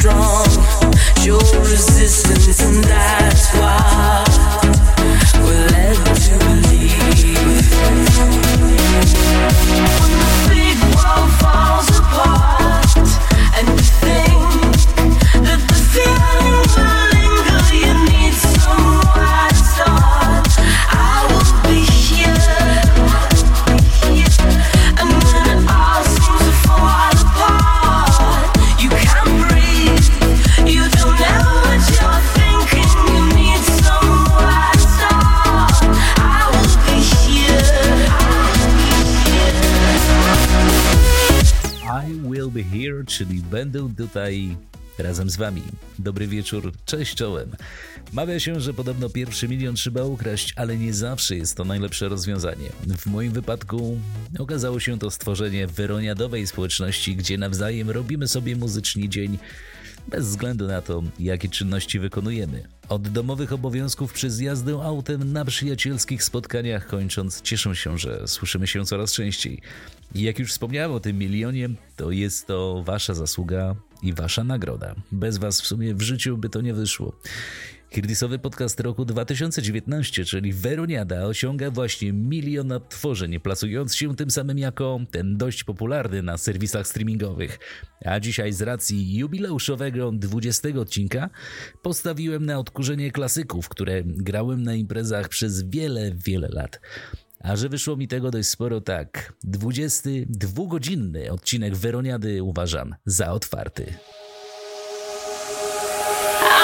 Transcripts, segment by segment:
strong, show resistance, and that's why we're led to believe. When the big world falls apart, and you think that the feeling will linger, you need someone to start. I will be here, and when it all seems to fall apart, you can't breathe, you don't know what you're thinking, you need someone to start. I will be here. I will be here, czyli będę tutaj razem z wami. Dobry wieczór, cześć czołem. Mawia się, że podobno pierwszy milion trzeba ukraść, ale nie zawsze jest to najlepsze rozwiązanie. W moim wypadku okazało się to stworzenie weroniadowej społeczności, gdzie nawzajem robimy sobie muzyczny dzień, bez względu na to, jakie czynności wykonujemy. Od domowych obowiązków przez jazdę autem na przyjacielskich spotkaniach kończąc, cieszę się, że słyszymy się coraz częściej. I jak już wspomniałem o tym milionie, to jest to wasza zasługa i wasza nagroda. Bez was w sumie w życiu by to nie wyszło. Kirdisowy podcast roku 2019, czyli Weroniada, osiąga właśnie 1 milion odtworzeń, plasując się tym samym jako ten dość popularny na serwisach streamingowych. A dzisiaj z racji jubileuszowego 20 odcinka postawiłem na odkurzenie klasyków, które grałem na imprezach przez wiele, wiele lat. A że wyszło mi tego dość sporo, tak 22-godzinny odcinek Weroniady uważam za otwarty.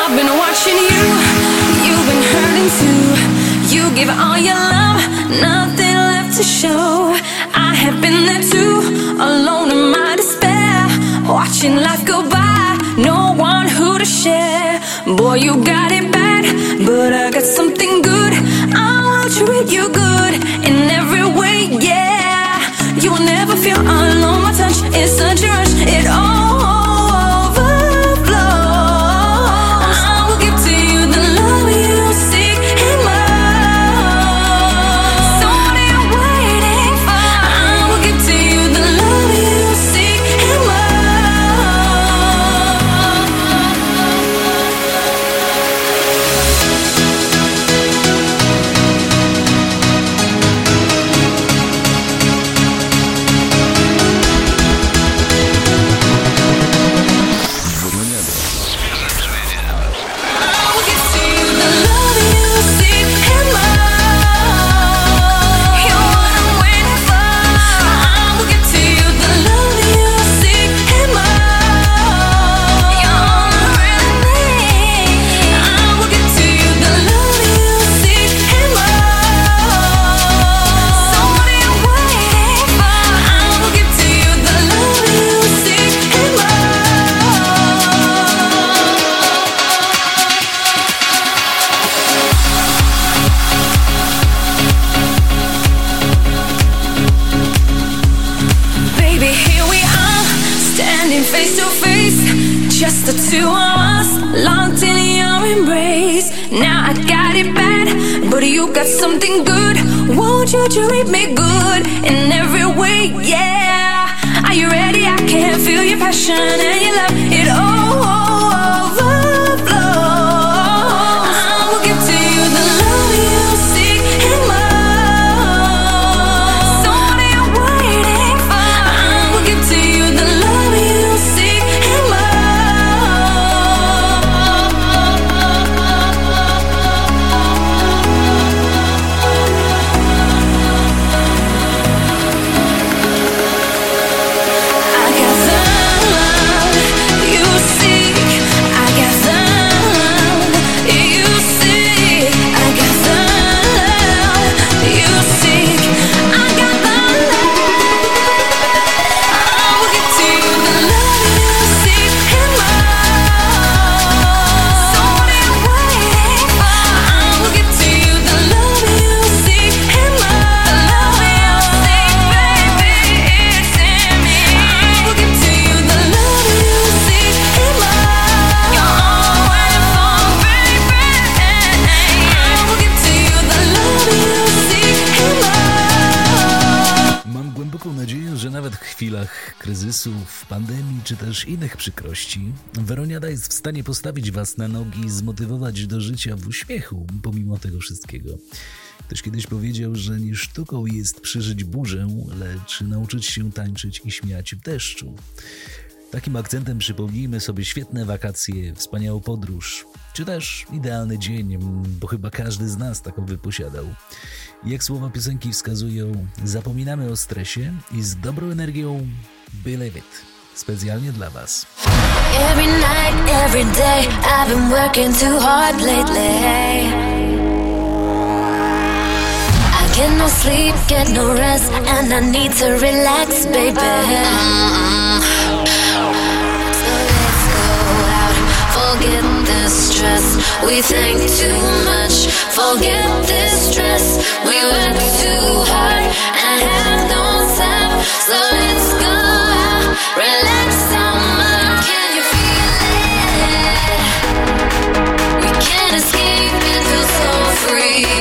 I've been watching you, you've been hurting too. You give all your love, nothing left to show. I have been there too, alone in my despair. Watching life go by, no one who to share. Boy, you got it bad, but I got something good. I will treat you good in every way, yeah. You will never feel alone, my touch is such a rush, it all you chwilach kryzysów, pandemii czy też innych przykrości, Weroniada jest w stanie postawić Was na nogi i zmotywować do życia w uśmiechu pomimo tego wszystkiego. Ktoś kiedyś powiedział, że nie sztuką jest przeżyć burzę, lecz nauczyć się tańczyć i śmiać w deszczu. Takim akcentem przypomnijmy sobie świetne wakacje, wspaniałą podróż, czy też idealny dzień, bo chyba każdy z nas taką wyposiadał. Jak słowa piosenki wskazują, zapominamy o stresie i z dobrą energią believe it. Specjalnie dla Was. Every night, every day, I've been working too hard lately. Get no sleep, get no rest, and I need to relax, baby. So let's go out, forget the stress. We think too much, forget the stress. We work too hard and have no time. So let's go out, relax some more. Can you feel it? We can't escape, it feels so free.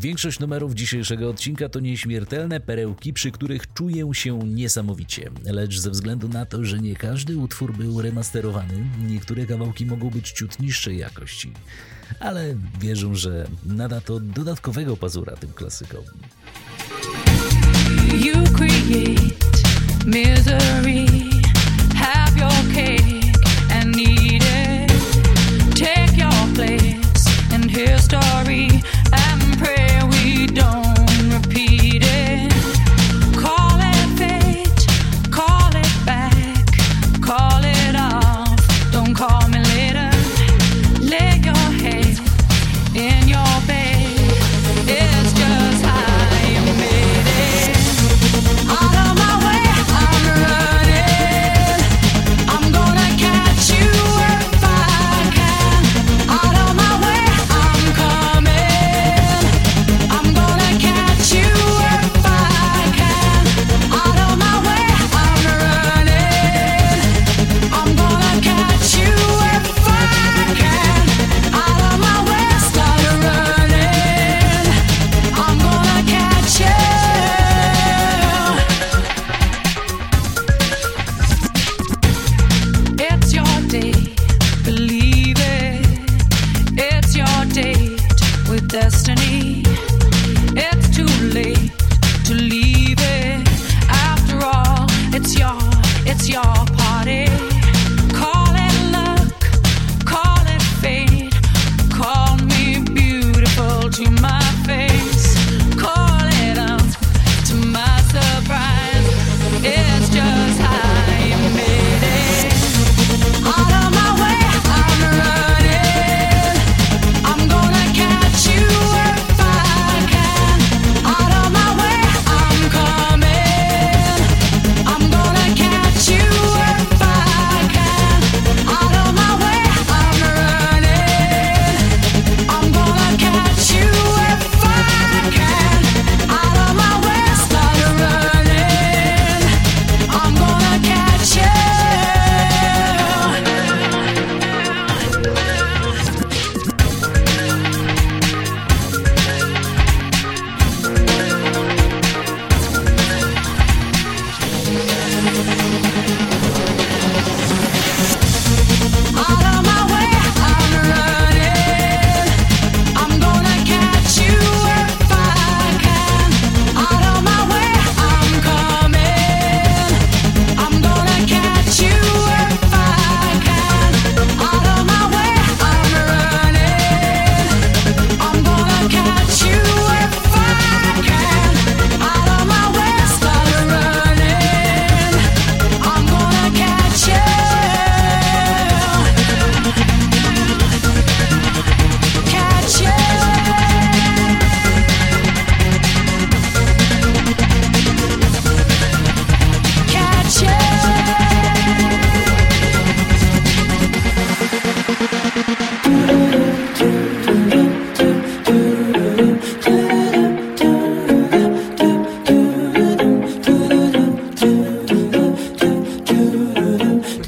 Większość numerów dzisiejszego odcinka to nieśmiertelne perełki, przy których czuję się niesamowicie. Lecz ze względu na to, że nie każdy utwór był remasterowany, niektóre kawałki mogą być ciut niższej jakości. Ale wierzę, że nada to dodatkowego pazura tym klasykom. You create misery, have your cake and eat it. Take your place in history and pray. I'm gonna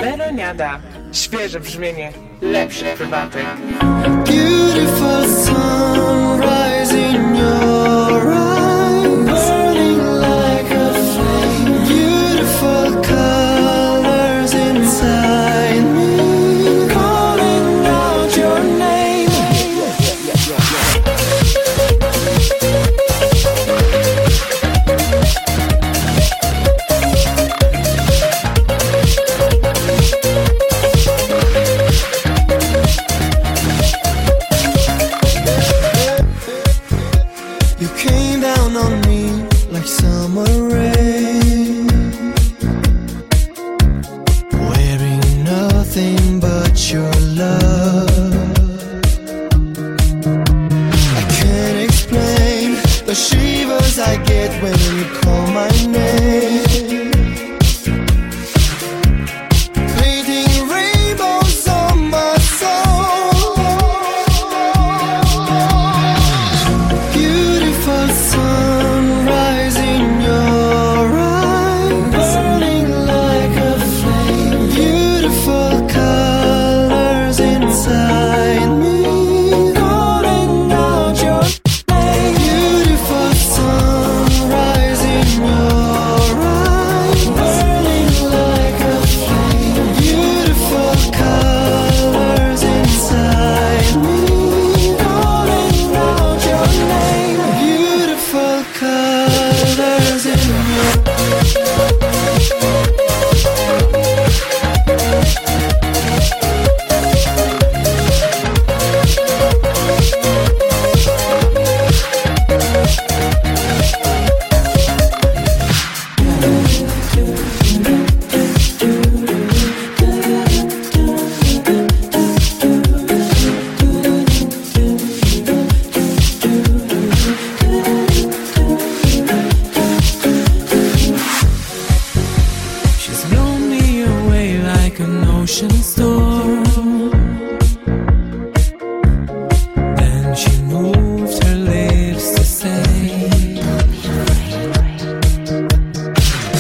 Weroniada. Świeże brzmienie, lepszy prywatek. Beautiful sunrise in your eyes, burning like a flame. Beautiful colors inside me, calling out your name. You came down on me like summer rain, wearing nothing but your love. I can't explain the shivers I get when you call my name. Painting rainbows on my soul. Beautiful sunrise in your eyes, burning like a flame. Beautiful colors inside me, calling out your name. Beautiful sunrise in your eyes, burning like a flame. Beautiful colors inside me, calling out your name. Beautiful colors in She's blown me away like an ocean storm. Then she moved her lips to say,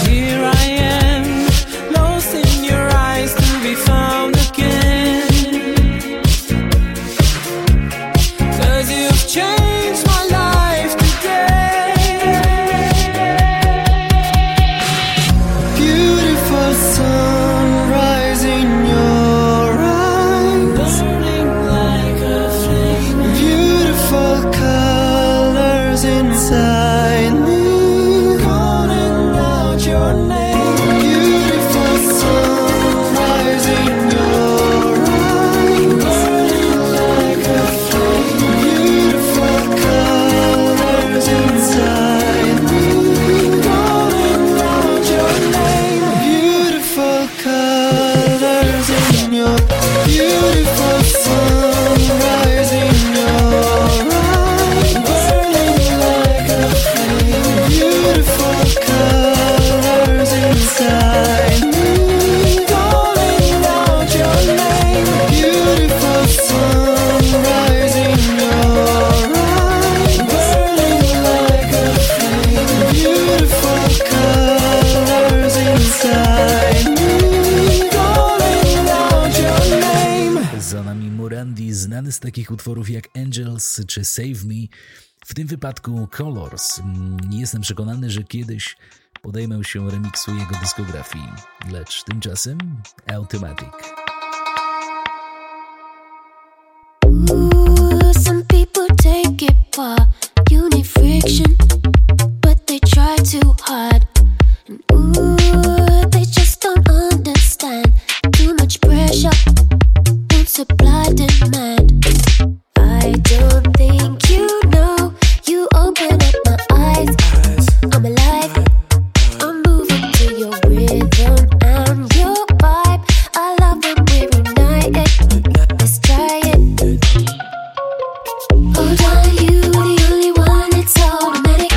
here I am, lost in your eyes, to be found again. 'Cause you've changed my life today. Beautiful sunrise in your eyes, burning like a flame. Beautiful colors inside me, calling out your name. Beautiful sunrise in your eyes, burning like a flame. Beautiful colors inside me, calling out your name. Beautiful colors in your, beautiful sunrise in your eyes, burning like a flame. Beautiful colors inside me, calling out your name. Beautiful sunrise in your eyes, burning like a flame. Beautiful colors inside me, calling out your name. Za nami Morandi, znany z takich utworów jak Angels czy Save Me, w tym wypadku Colors. Jestem przekonany, że kiedyś podejmę się remiksu jego dyskografii, lecz tymczasem Automatic. Ooh, some people take it for unifriction, but they try too hard. And ooh, they just don't understand. Too much pressure, don't supply demand. I don't think you know. You open up my eyes. I'm alive. I'm moving to your rhythm and your vibe. I love when we're united. Let's try it. Hold on, you the only one. It's automatic.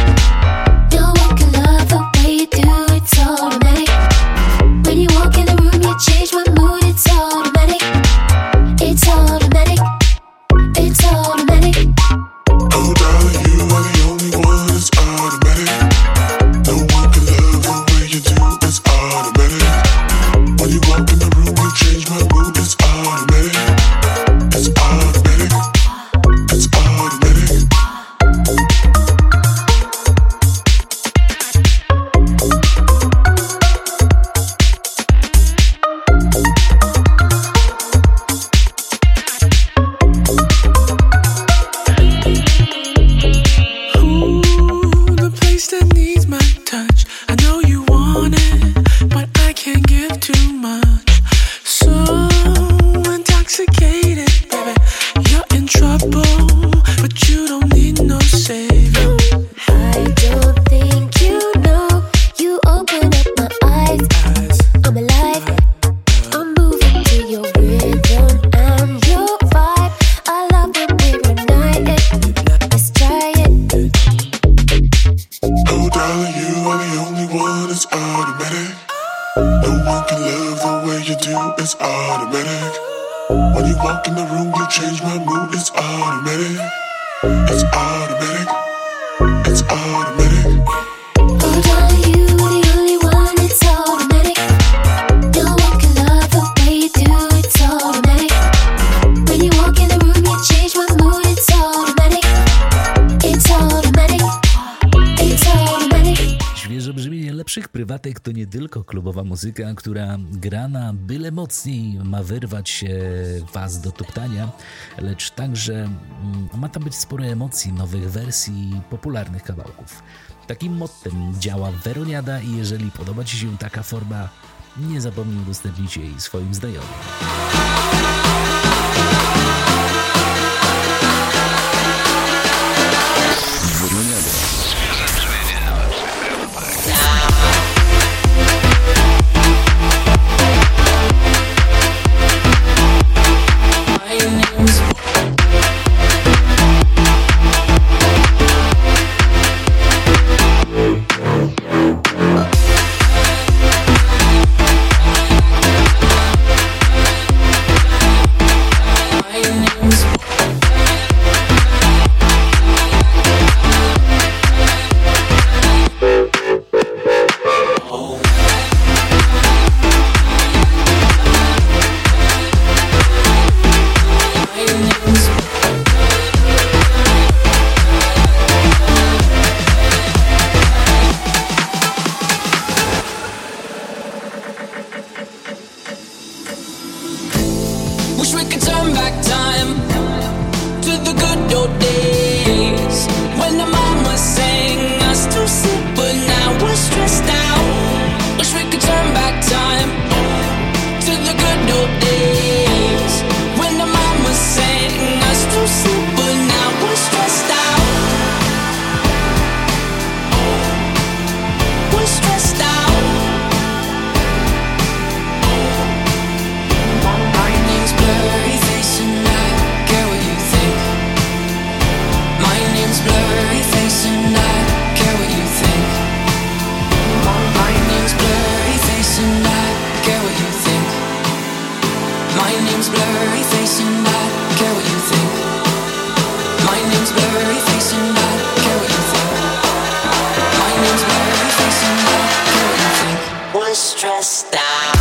No one can love the way you do. It's automatic. When you walk in the room, you change my mood. It's automatic. It's automatic. room to change my mood. It's automatic. It's automatic. It's automatic. Although you're the only one, it's automatic. Don't walk in love the way you do. It's automatic. When you walk in the room, you change my mood. It's automatic. It's automatic. It's automatic. Świeże brzmienie lepszych prywatek to nie tylko klubowa muzyka, która grana byle mocniej ma wyrwać was do tuptania, lecz także ma tam być sporo emocji, nowych wersji, popularnych kawałków. Takim mottem działa Weroniada i jeżeli podoba ci się taka forma, nie zapomnij udostępnić jej swoim znajomym. Wish we could turn back time to the good old days when the mama sang us to sleep, but now we're stressed out. Wish we could turn back time to the good old days when the mama sang us to sleep, but now we're stressed out. We're stressed out. Stressed out.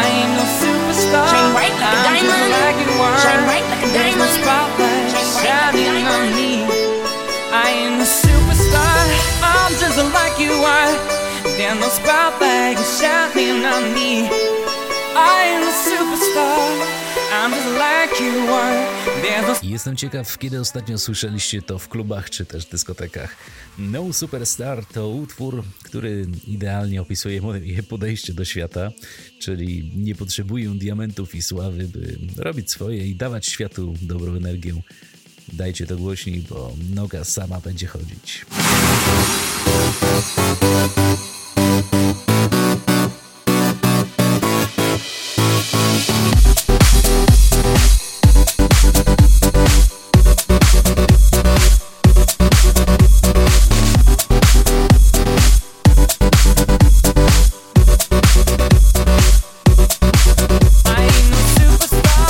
I ain't no superstar. Shine bright like a diamond, like you are. Shine bright like a diamond, spotlight shining on me. I ain't no superstar, I'm just like you are. There's no spotlight shining on me. I ain't no superstar. Jestem ciekaw, kiedy ostatnio słyszeliście to w klubach czy też dyskotekach. No Superstar to utwór, który idealnie opisuje moje podejście do świata, czyli nie potrzebuję diamentów i sławy, by robić swoje i dawać światu dobrą energię. Dajcie to głośniej, bo noga sama będzie chodzić. Like you are, I'm just like you are. I ain't no superstar.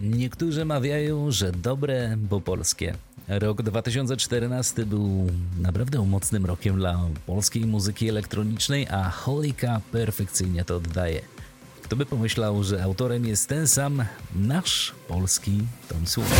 Niektórzy mawiają, że dobre, bo polskie. Rok 2014 był naprawdę mocnym rokiem dla polskiej muzyki elektronicznej, a Holika perfekcyjnie to oddaje. Kto by pomyślał, że autorem jest ten sam nasz polski Tom Słów.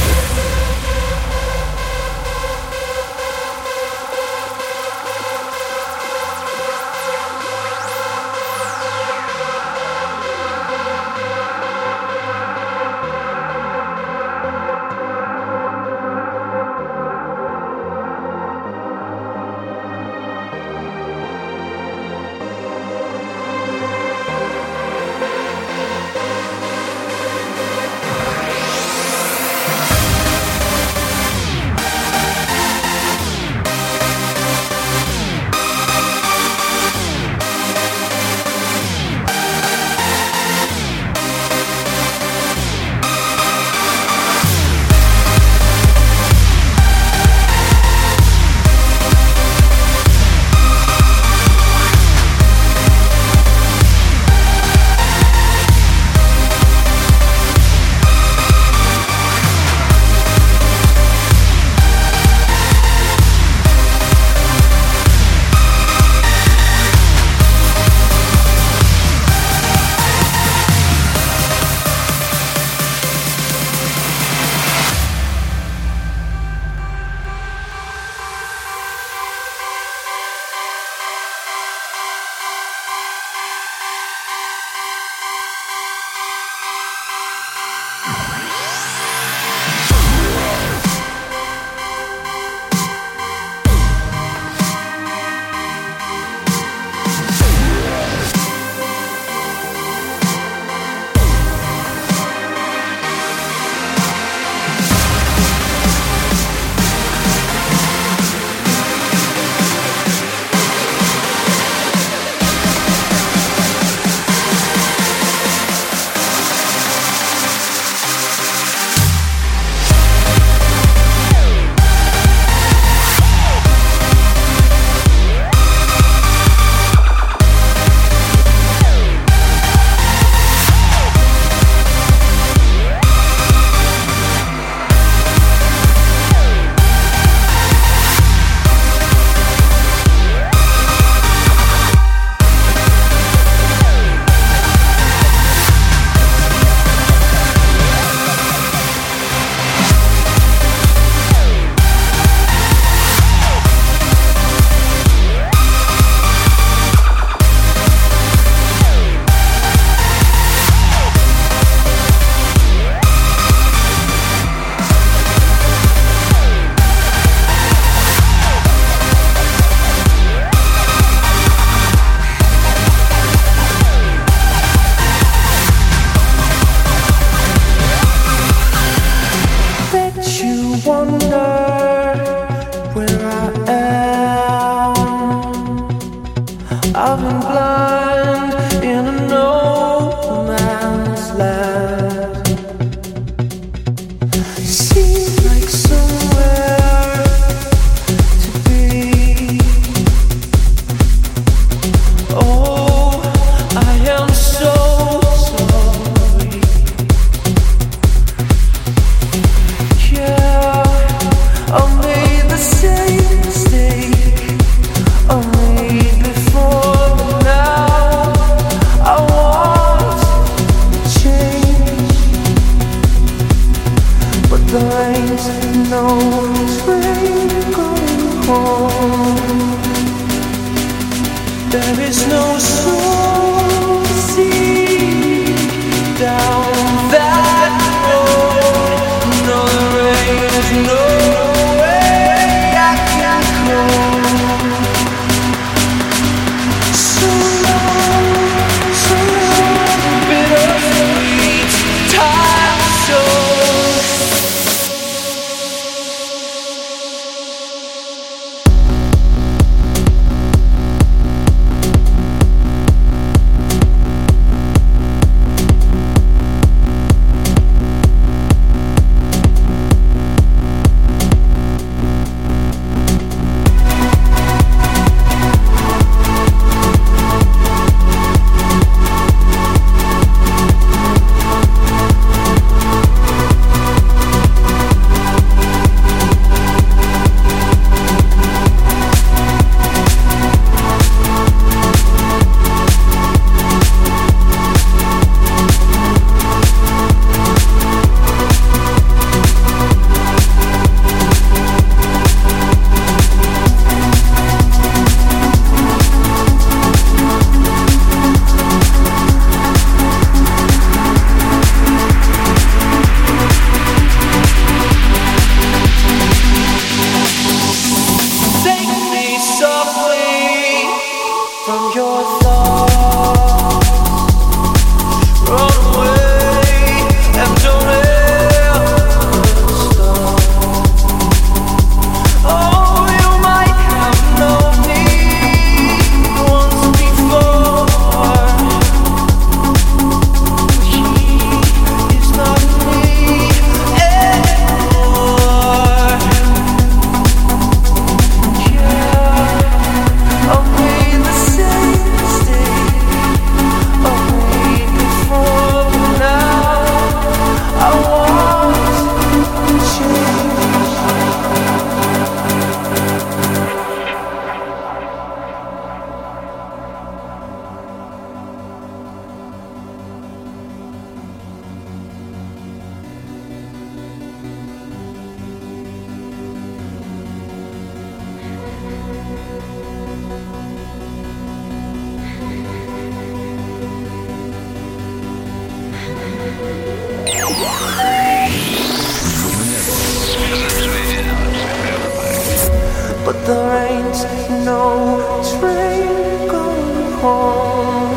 But there ain't no train going home.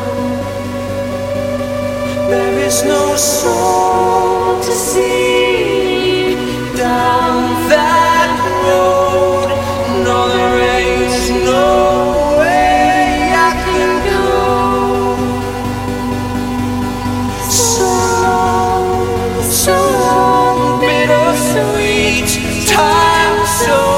There is no soul to see down that road. No, there ain't no way I can go. So long, so long, bittersweet time so.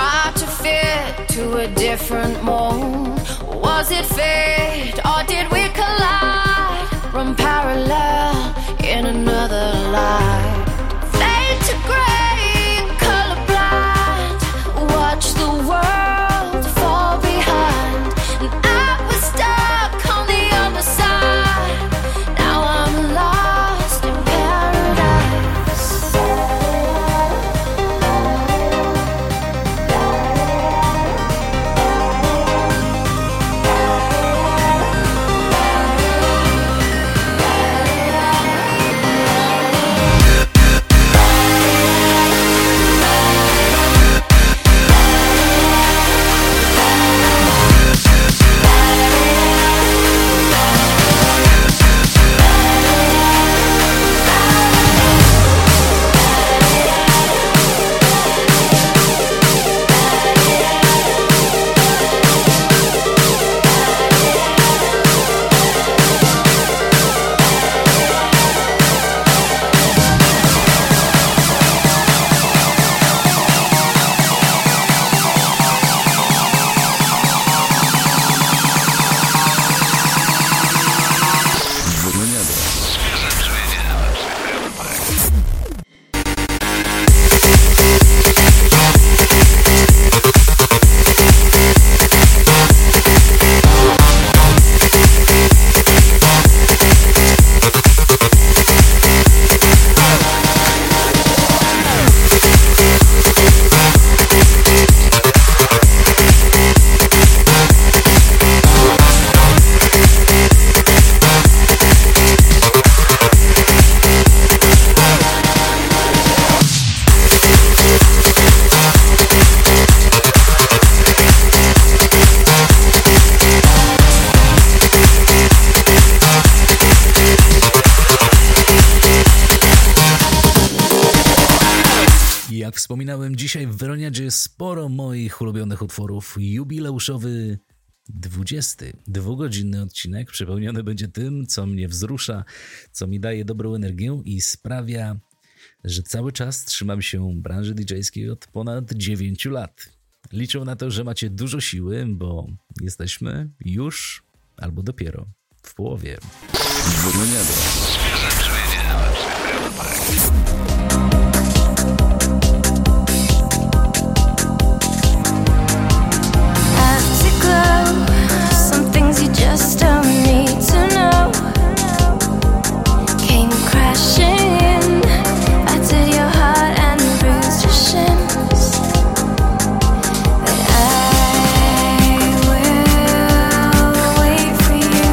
tried to fit to a different mold. Was it fate or did we collide? Run parallel in another light. Fade to grey and colorblind. Watch the world fall behind. And I was stuck on the other side. Now I'm lost in paradise. Jak wspominałem, dzisiaj w Weroniadzie sporo moich ulubionych utworów. Jubileuszowy 22-godzinny odcinek przepełniony będzie tym, co mnie wzrusza, co mi daje dobrą energię i sprawia, że cały czas trzymam się branży DJ-skiej od ponad 9 lat. Liczę na to, że macie dużo siły, bo jesteśmy już albo dopiero w połowie. Some things you just don't need to know. Came crashing in, battered your heart and bruised your shins. But I will wait for you.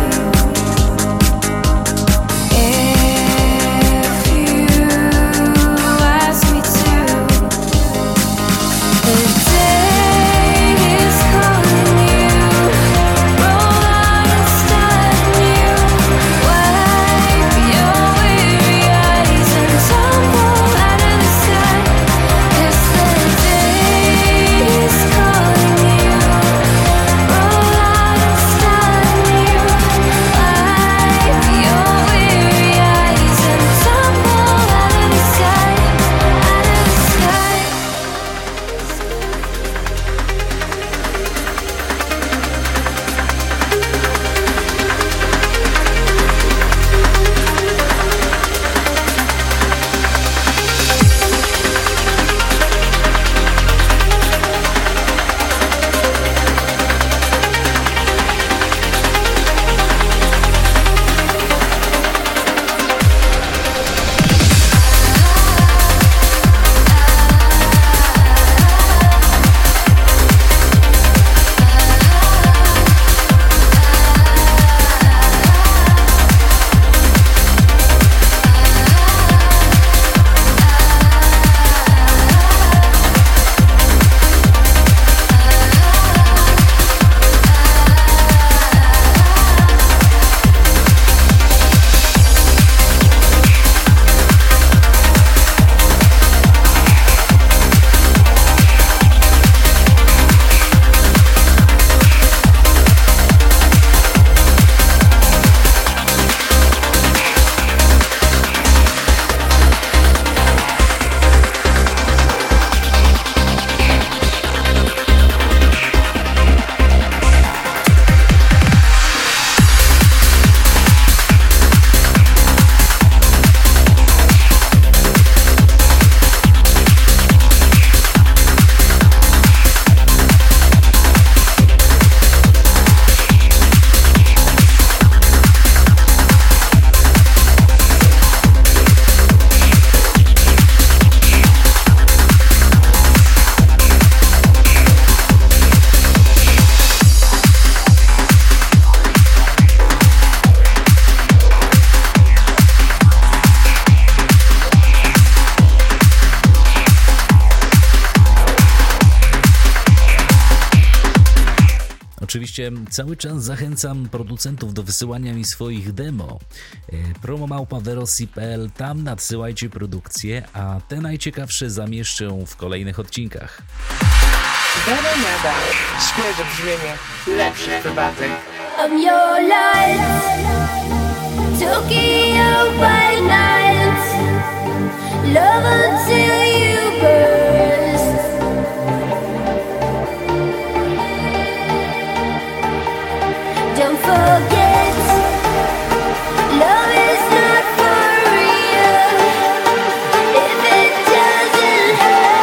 Oczywiście cały czas zachęcam producentów do wysyłania mi swoich demo. Promomałpawerosi.pl, tam nadsyłajcie produkcje, a te najciekawsze zamieszczę w kolejnych odcinkach. Weroniada. Świeże brzmienie, lepszy wypadek. I'm your life, Tokyo by night, love until you burst. Don't forget, love is not for real if it doesn't hurt.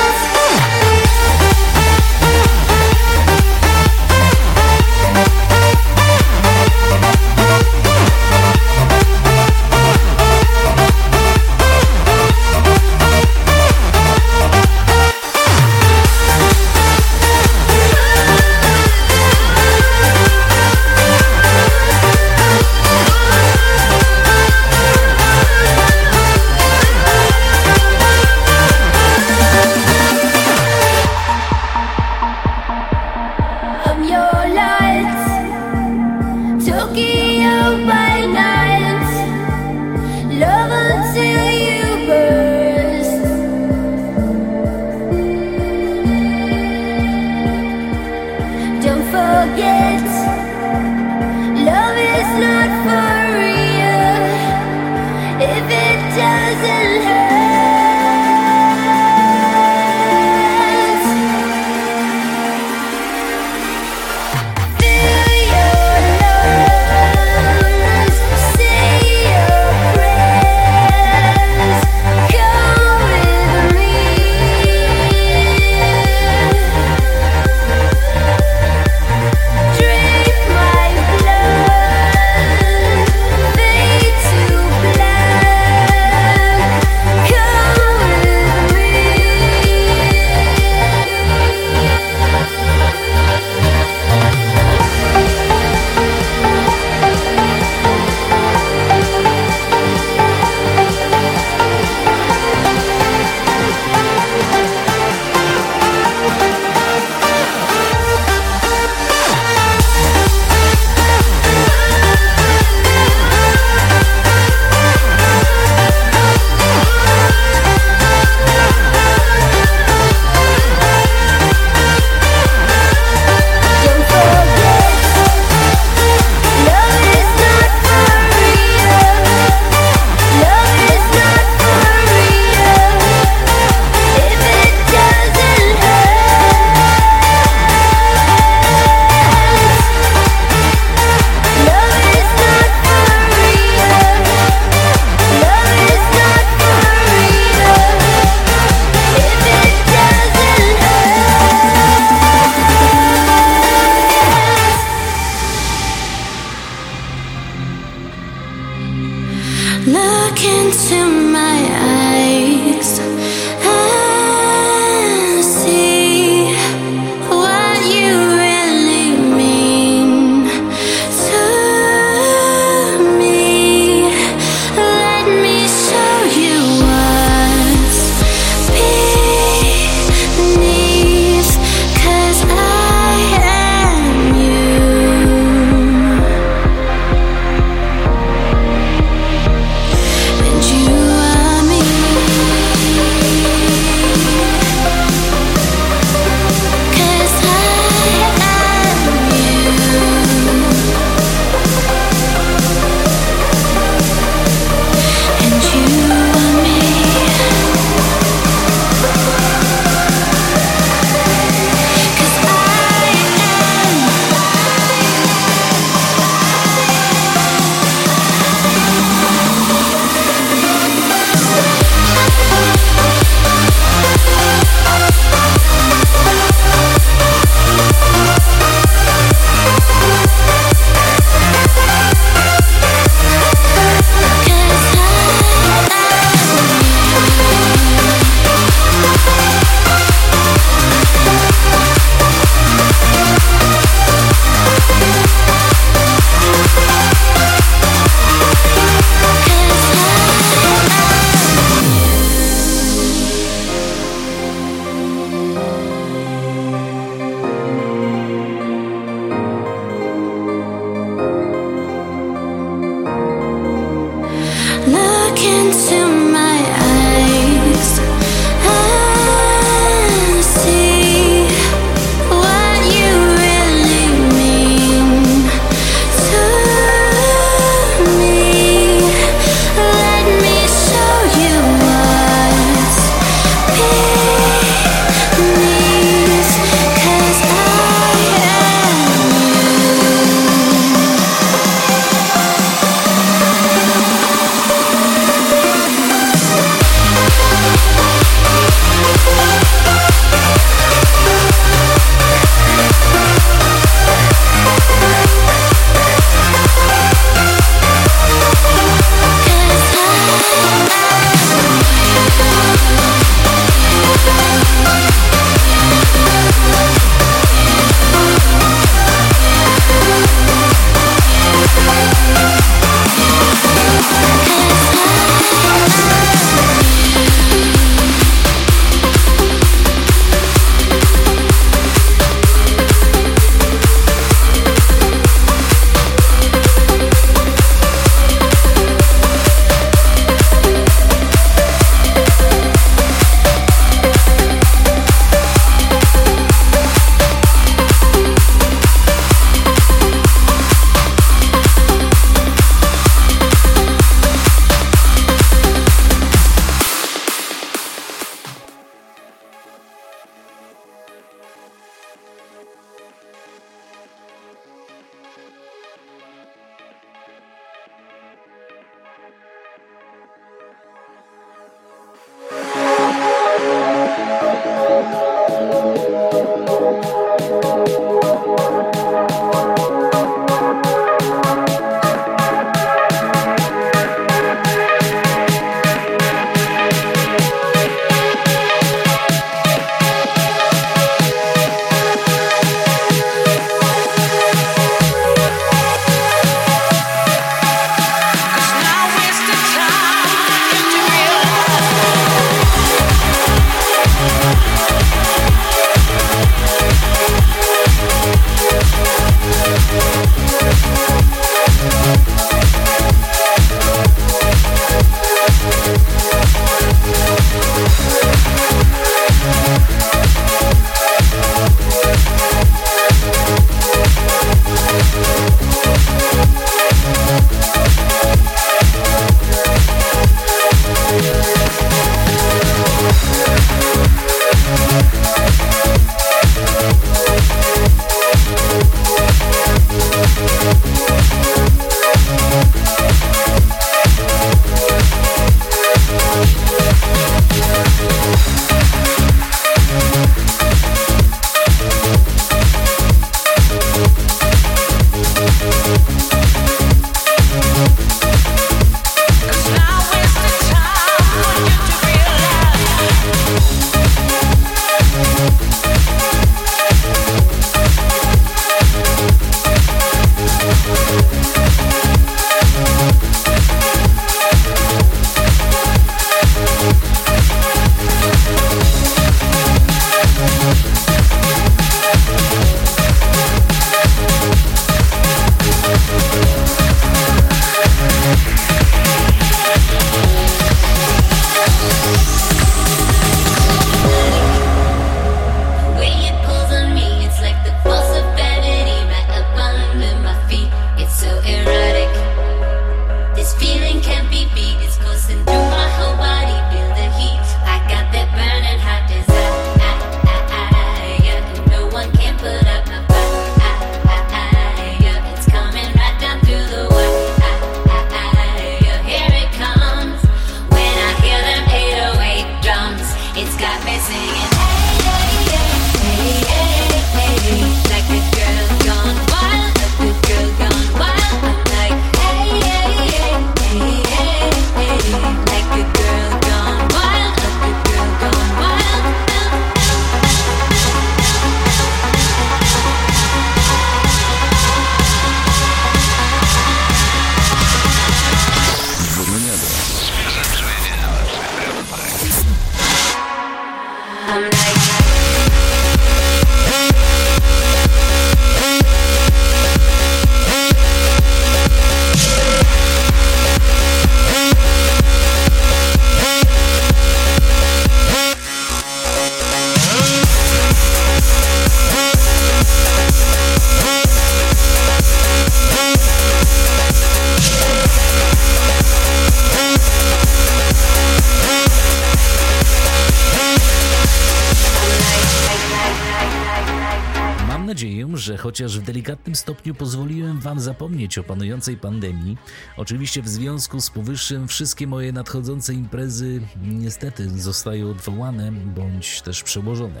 Chociaż w delikatnym stopniu pozwoliłem Wam zapomnieć o panującej pandemii. Oczywiście w związku z powyższym wszystkie moje nadchodzące imprezy niestety zostają odwołane bądź też przełożone.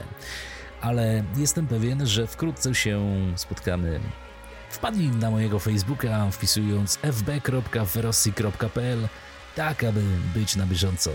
Ale jestem pewien, że wkrótce się spotkamy. Wpadnij na mojego Facebooka wpisując fb.ferosi.pl, tak aby być na bieżąco.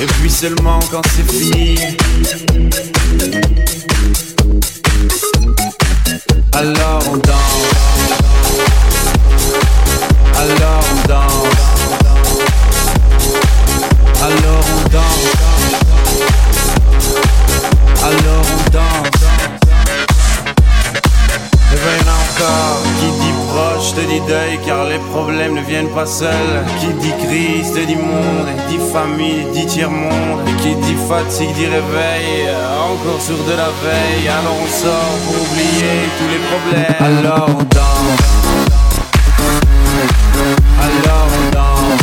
et puis seulement quand c'est fini. Alors on danse, alors on danse, alors on danse, alors on danse. Et ben encore, qui dit proche te dit deuil, car les problèmes ne viennent pas seuls. Qui dit crise te dit monde, dit famille, dit tiers-monde. Et qui dit fatigue dit réveil, encore sourd de la veille. Alors on sort pour oublier tous les problèmes. Alors on danse, alors on danse,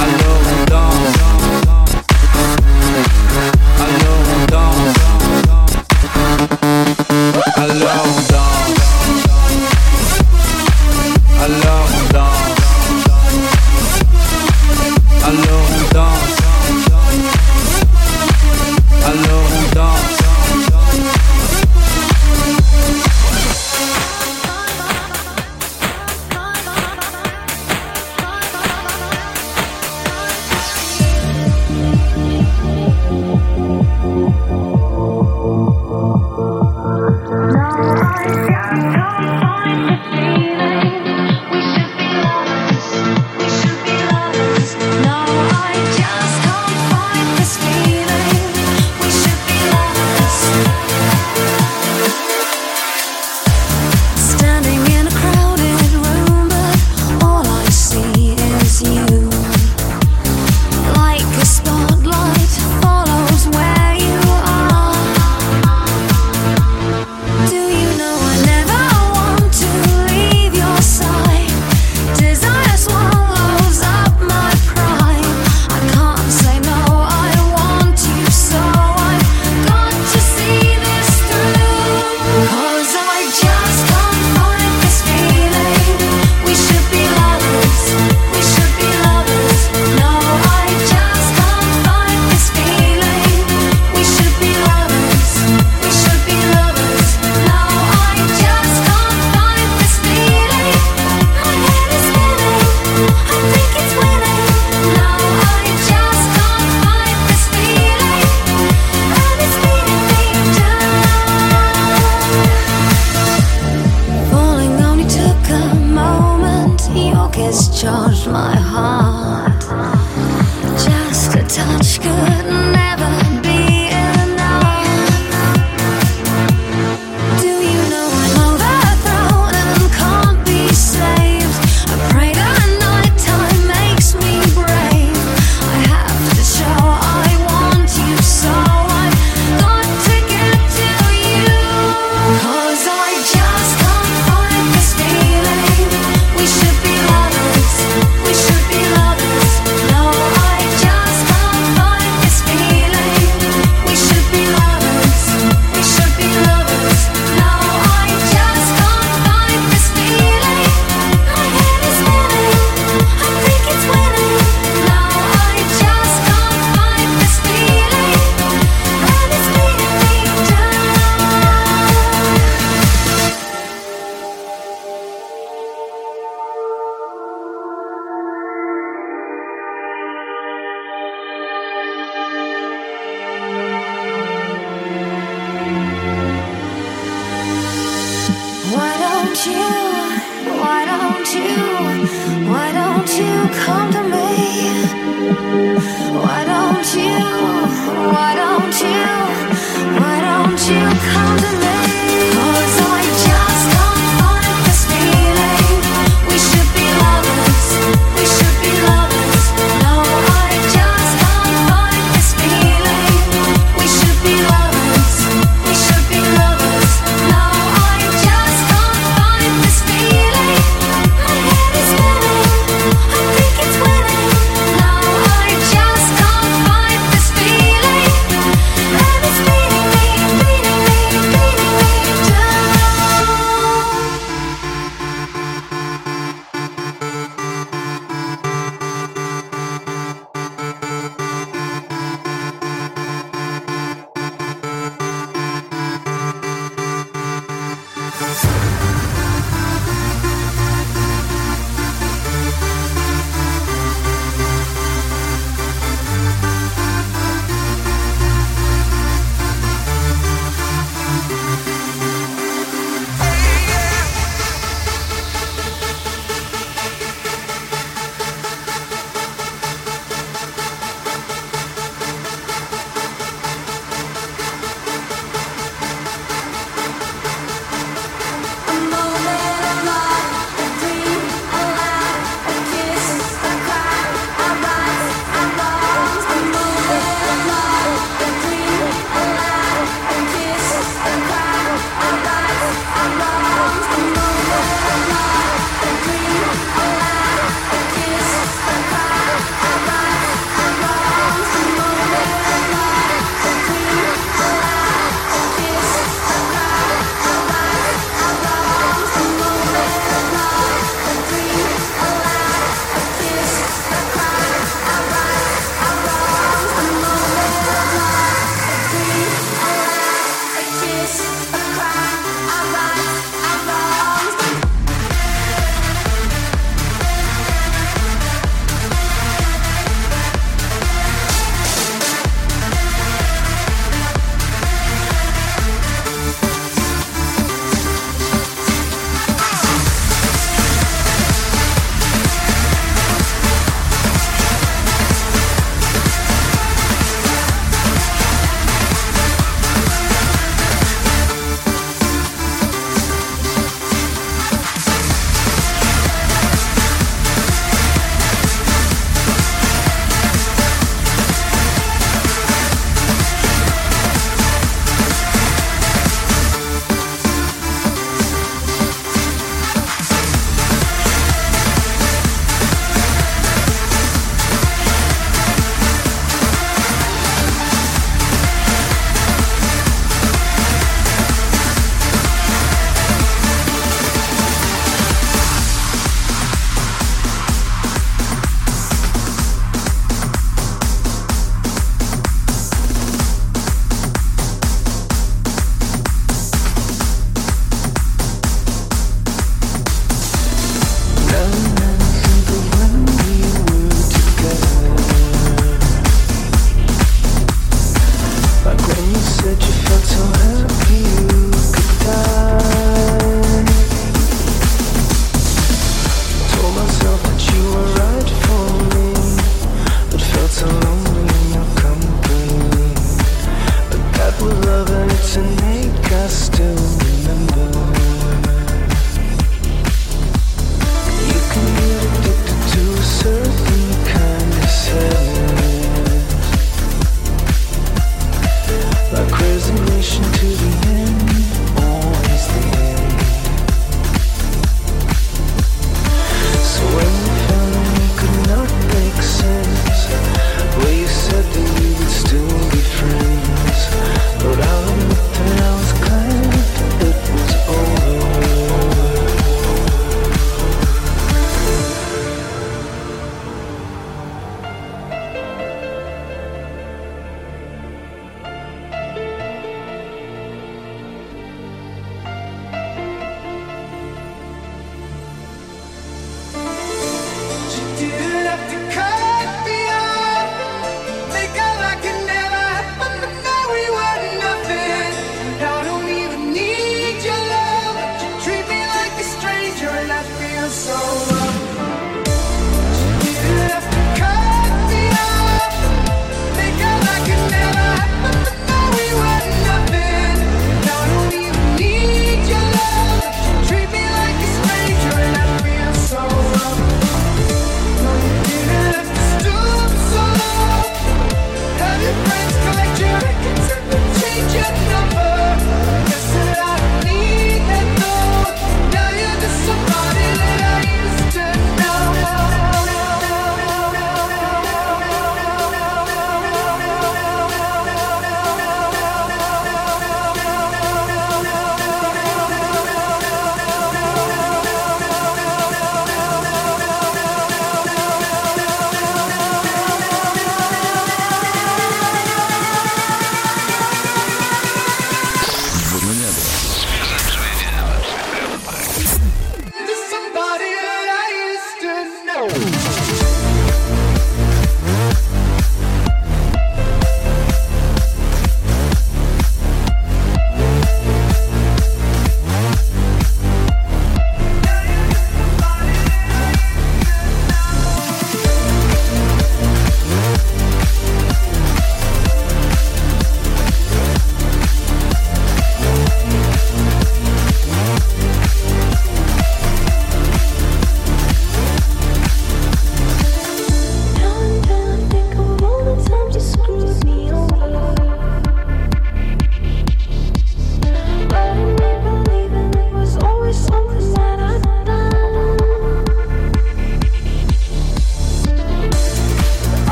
alors on danse, alors on danse, alors on danse, alors on danse, alors on danse, alors on danse.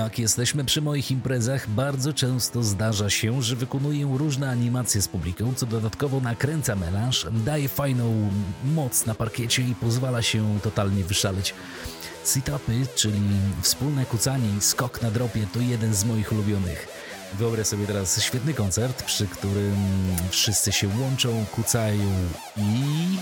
Jak jesteśmy przy moich imprezach, bardzo często zdarza się, że wykonuję różne animacje z publiką, co dodatkowo nakręca melanż, daje fajną moc na parkiecie i pozwala się totalnie wyszaleć. Sit-upy, czyli wspólne kucanie i skok na dropie, to jeden z moich ulubionych. Wyobraź sobie teraz świetny koncert, przy którym wszyscy się łączą, kucają i...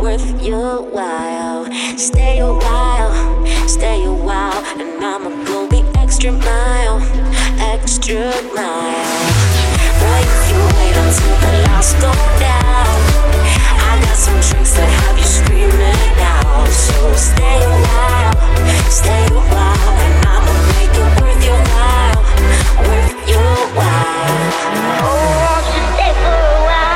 worth your while. Stay a while, stay a while, and I'ma go the extra mile, extra mile. Boy, if you wait until the lights go down, I got some tricks that have you screaming out. So stay a while, and I'ma make it worth your while, worth your while. Oh, I should stay for a while.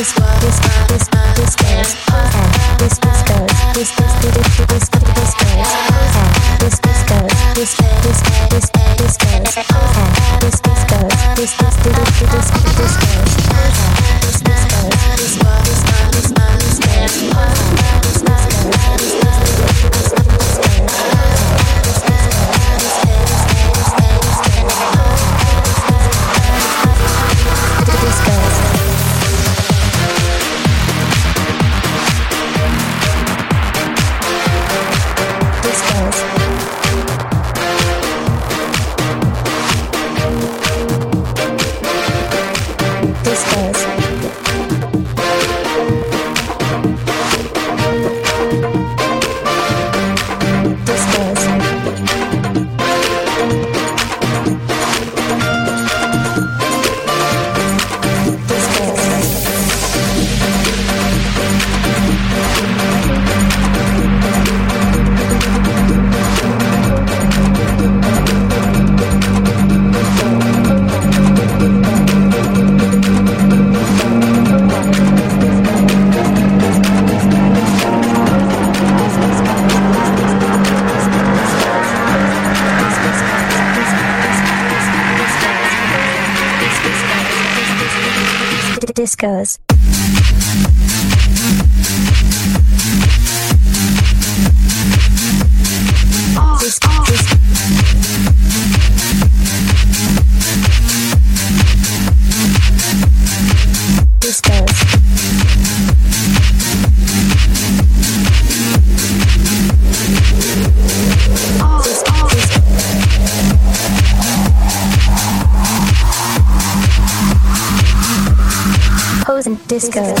Discos. Disco. Down.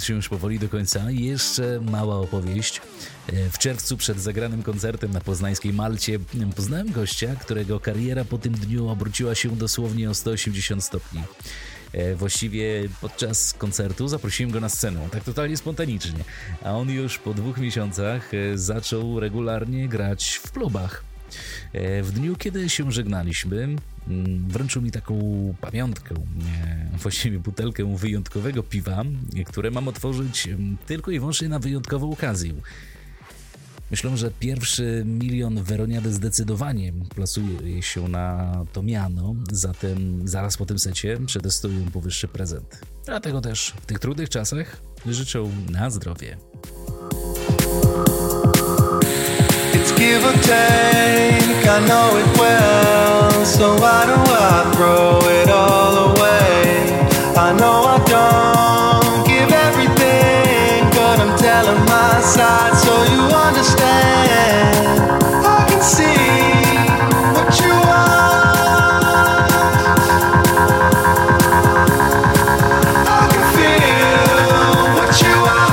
zbliżając się już powoli do końca, jeszcze mała opowieść. W czerwcu przed zagranym koncertem na poznańskiej Malcie poznałem gościa, którego kariera po tym dniu obróciła się dosłownie o 180 stopni. Właściwie podczas koncertu zaprosiłem go na scenę, tak totalnie spontanicznie, a on już po 2 miesiącach zaczął regularnie grać w klubach. W dniu, kiedy się żegnaliśmy, wręczył mi taką pamiątkę, właściwie butelkę wyjątkowego piwa, które mam otworzyć tylko i wyłącznie na wyjątkową okazję. Myślę, że pierwszy milion Weroniady zdecydowanie plasuje się na to miano, zatem zaraz po tym secie przetestuję powyższy prezent. Dlatego też w tych trudnych czasach życzę na zdrowie. It's give or take, I know it well, so why do I throw it all away? I know I don't give everything, but I'm telling my side so you understand. I can see what you are, I can feel what you are.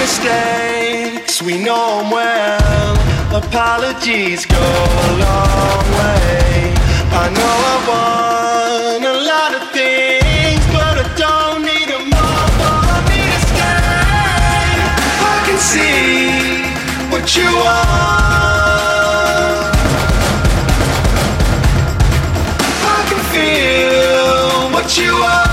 Mistakes, we know them well. Apologies go a long way. I know I want a lot of things, but I don't need them all for me to stay. I can see what you are, I can feel what you are.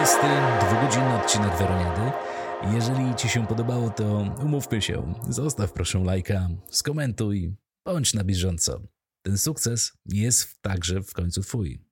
czysty, dwugodzinny odcinek Weroniady. Jeżeli Ci się podobało, to umówmy się, zostaw proszę lajka, skomentuj, bądź na bieżąco. Ten sukces jest także w końcu Twój.